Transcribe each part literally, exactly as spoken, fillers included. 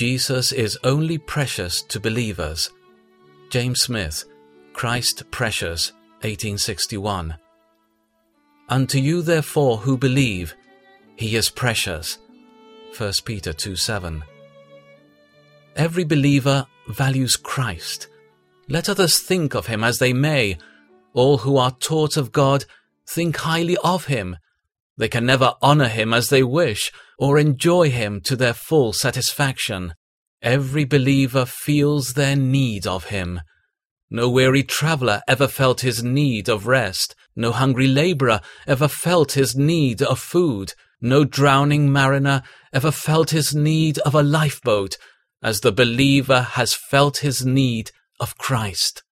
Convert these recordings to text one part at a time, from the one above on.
Jesus is only precious to believers. James Smith, Christ Precious, eighteen sixty-one. Unto you therefore who believe, he is precious. First Peter two seven. Every believer values Christ. Let others think of him as they may. All who are taught of God think highly of him. They can never honor him as they wish, or enjoy him to their full satisfaction. Every believer feels their need of him. No weary traveler ever felt his need of rest. No hungry laborer ever felt his need of food. No drowning mariner ever felt his need of a lifeboat, as the believer has felt his need of Christ.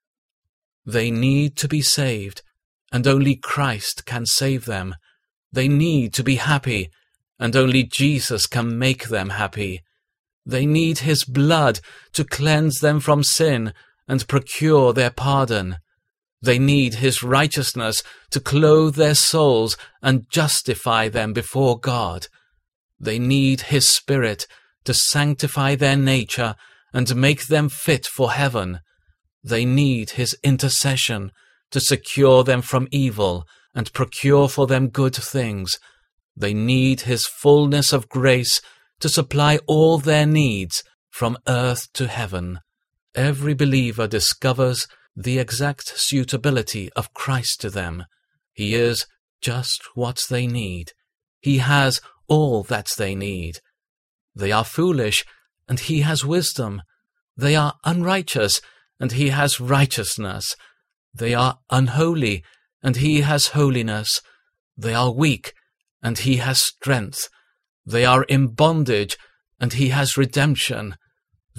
They need to be saved, and only Christ can save them. They need to be happy, and only Jesus can make them happy. They need his blood to cleanse them from sin and procure their pardon. They need his righteousness to clothe their souls and justify them before God. They need his Spirit to sanctify their nature and make them fit for heaven. They need his intercession to secure them from evil and procure for them good things. They need his fullness of grace to supply all their needs from earth to heaven. Every believer discovers the exact suitability of Christ to them. He is just what they need. He has all that they need. They are foolish, and he has wisdom. They are unrighteous, and he has righteousness. They are unholy, and he has holiness. They are weak, and he has strength. They are in bondage, and he has redemption.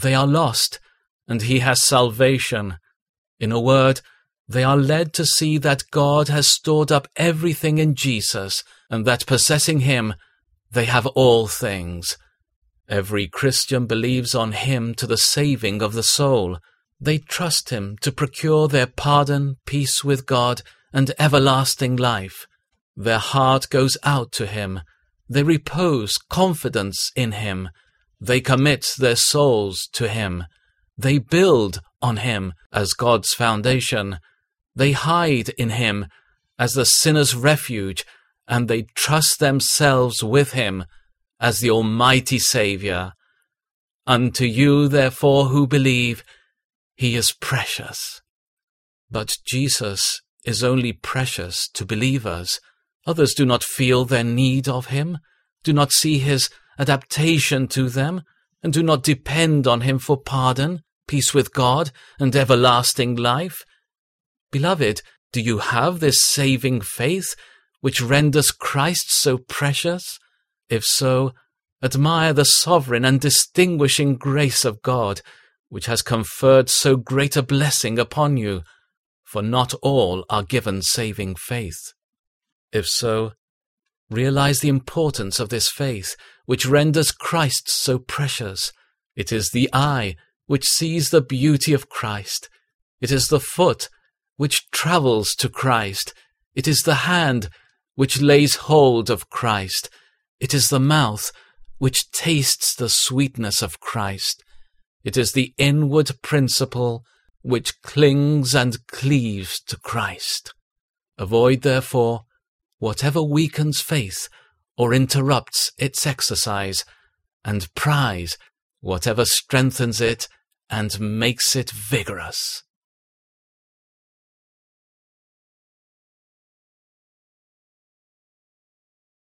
They are lost, and he has salvation. In a word, they are led to see that God has stored up everything in Jesus, and that possessing him, they have all things. Every Christian believes on him to the saving of the soul. They trust him to procure their pardon, peace with God, and everlasting life. Their heart goes out to him. They repose confidence in him. They commit their souls to him. They build on him as God's foundation. They hide in him as the sinner's refuge, and they trust themselves with him as the Almighty Saviour. Unto you, therefore, who believe, he is precious. But Jesus is only precious to believers. Others do not feel their need of him, do not see his adaptation to them, and do not depend on him for pardon, peace with God, and everlasting life. Beloved, do you have this saving faith which renders Christ so precious? If so, admire the sovereign and distinguishing grace of God, which has conferred so great a blessing upon you, for not all are given saving faith. If so, realize the importance of this faith, which renders Christ so precious. It is the eye which sees the beauty of Christ. It is the foot which travels to Christ. It is the hand which lays hold of Christ. It is the mouth which tastes the sweetness of Christ. It is the inward principle which clings and cleaves to Christ. Avoid, therefore, whatever weakens faith or interrupts its exercise, and prize whatever strengthens it and makes it vigorous.